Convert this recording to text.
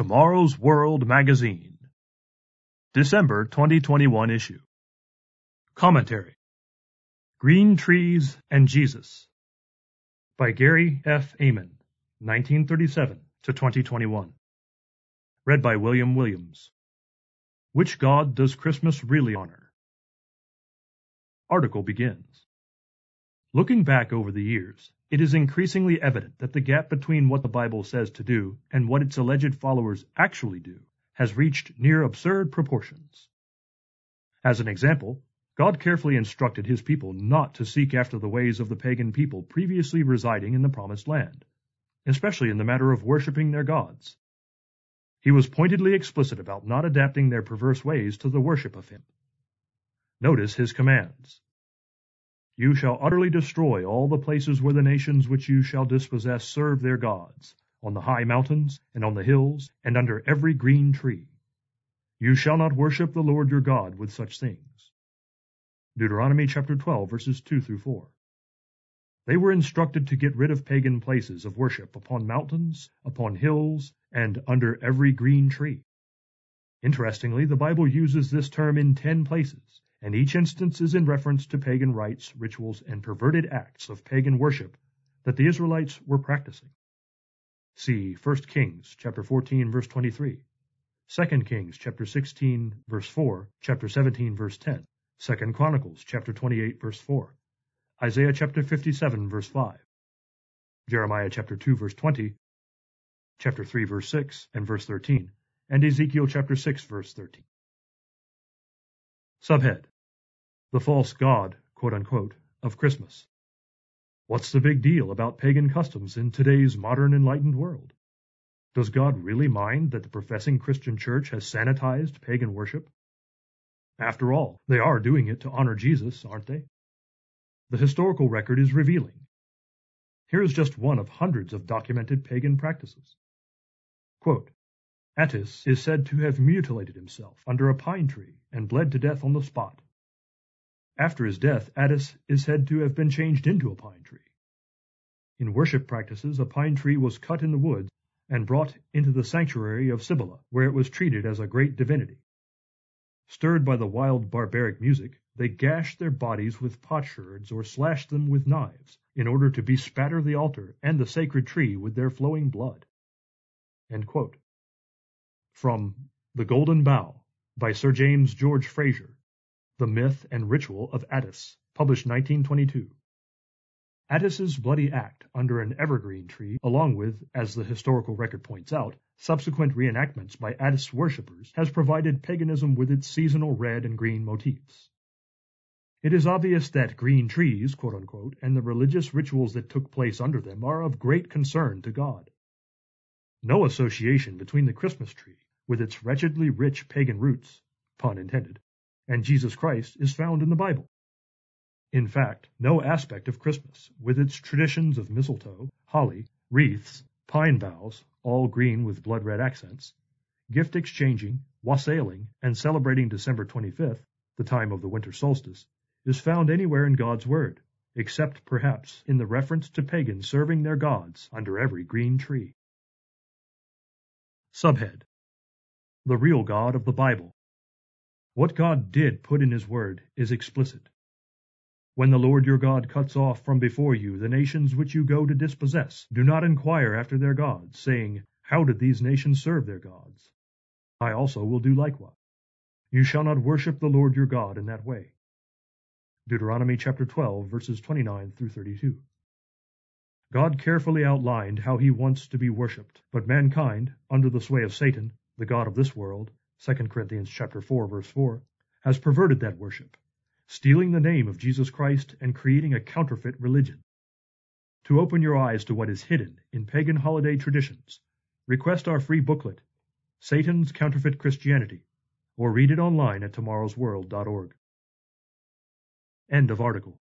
Tomorrow's World Magazine, December 2021 issue. Commentary: Green Trees and Jesus by Gary F. Amon, 1937 to 2021. Read by William Williams. Which God does Christmas really honor? Article begins. Looking back over the years, it is increasingly evident that the gap between what the Bible says to do and what its alleged followers actually do has reached near absurd proportions. As an example, God carefully instructed his people not to seek after the ways of the pagan people previously residing in the Promised Land, especially in the matter of worshiping their gods. He was pointedly explicit about not adapting their perverse ways to the worship of him. Notice his commands. You shall utterly destroy all the places where the nations which you shall dispossess serve their gods, on the high mountains, and on the hills, and under every green tree. You shall not worship the Lord your God with such things. Deuteronomy chapter 12, verses 2 through 4. They were instructed to get rid of pagan places of worship upon mountains, upon hills, and under every green tree. Interestingly, the Bible uses this term in 10 places, and each instance is in reference to pagan rites, rituals, and perverted acts of pagan worship that the Israelites were practicing. See 1 Kings chapter 14, verse 23, 2 Kings chapter 16, verse 4, chapter 17, verse 10, 2 Chronicles chapter 28, verse 4, Isaiah chapter 57, verse 5, Jeremiah chapter 2, verse 20, chapter 3, verse 6, and verse 13, and Ezekiel chapter 6, verse 13. Subhead: The False God, quote-unquote, of Christmas. What's the big deal about pagan customs in today's modern enlightened world? Does God really mind that the professing Christian church has sanitized pagan worship? After all, they are doing it to honor Jesus, aren't they? The historical record is revealing. Here is just one of hundreds of documented pagan practices. Quote, Attis is said to have mutilated himself under a pine tree and bled to death on the spot. After his death, Attis is said to have been changed into a pine tree. In worship practices, a pine tree was cut in the woods and brought into the sanctuary of Sibylla, where it was treated as a great divinity. Stirred by the wild barbaric music, they gashed their bodies with potsherds or slashed them with knives in order to bespatter the altar and the sacred tree with their flowing blood. End quote. From The Golden Bough by Sir James George Fraser, The Myth and Ritual of Attis, published 1922. Attis's bloody act under an evergreen tree, along with, as the historical record points out, subsequent reenactments by Attis worshippers, has provided paganism with its seasonal red and green motifs. It is obvious that green trees, quote-unquote, and the religious rituals that took place under them are of great concern to God. No association between the Christmas tree, with its wretchedly rich pagan roots, pun intended, and Jesus Christ is found in the Bible. In fact, no aspect of Christmas, with its traditions of mistletoe, holly, wreaths, pine boughs, all green with blood-red accents, gift exchanging, wassailing, and celebrating December 25th, the time of the winter solstice, is found anywhere in God's Word, except perhaps in the reference to pagans serving their gods under every green tree. Subhead: The Real God of the Bible. What God did put in his word is explicit. When the Lord your God cuts off from before you the nations which you go to dispossess, do not inquire after their gods, saying, How did these nations serve their gods? I also will do likewise. You shall not worship the Lord your God in that way. Deuteronomy chapter 12, verses 29 through 32. God carefully outlined how he wants to be worshipped, but mankind, under the sway of Satan, the god of this world, 2 Corinthians chapter 4, verse 4, has perverted that worship, stealing the name of Jesus Christ and creating a counterfeit religion. To open your eyes to what is hidden in pagan holiday traditions, request our free booklet, Satan's Counterfeit Christianity, or read it online at tomorrowsworld.org. End of article.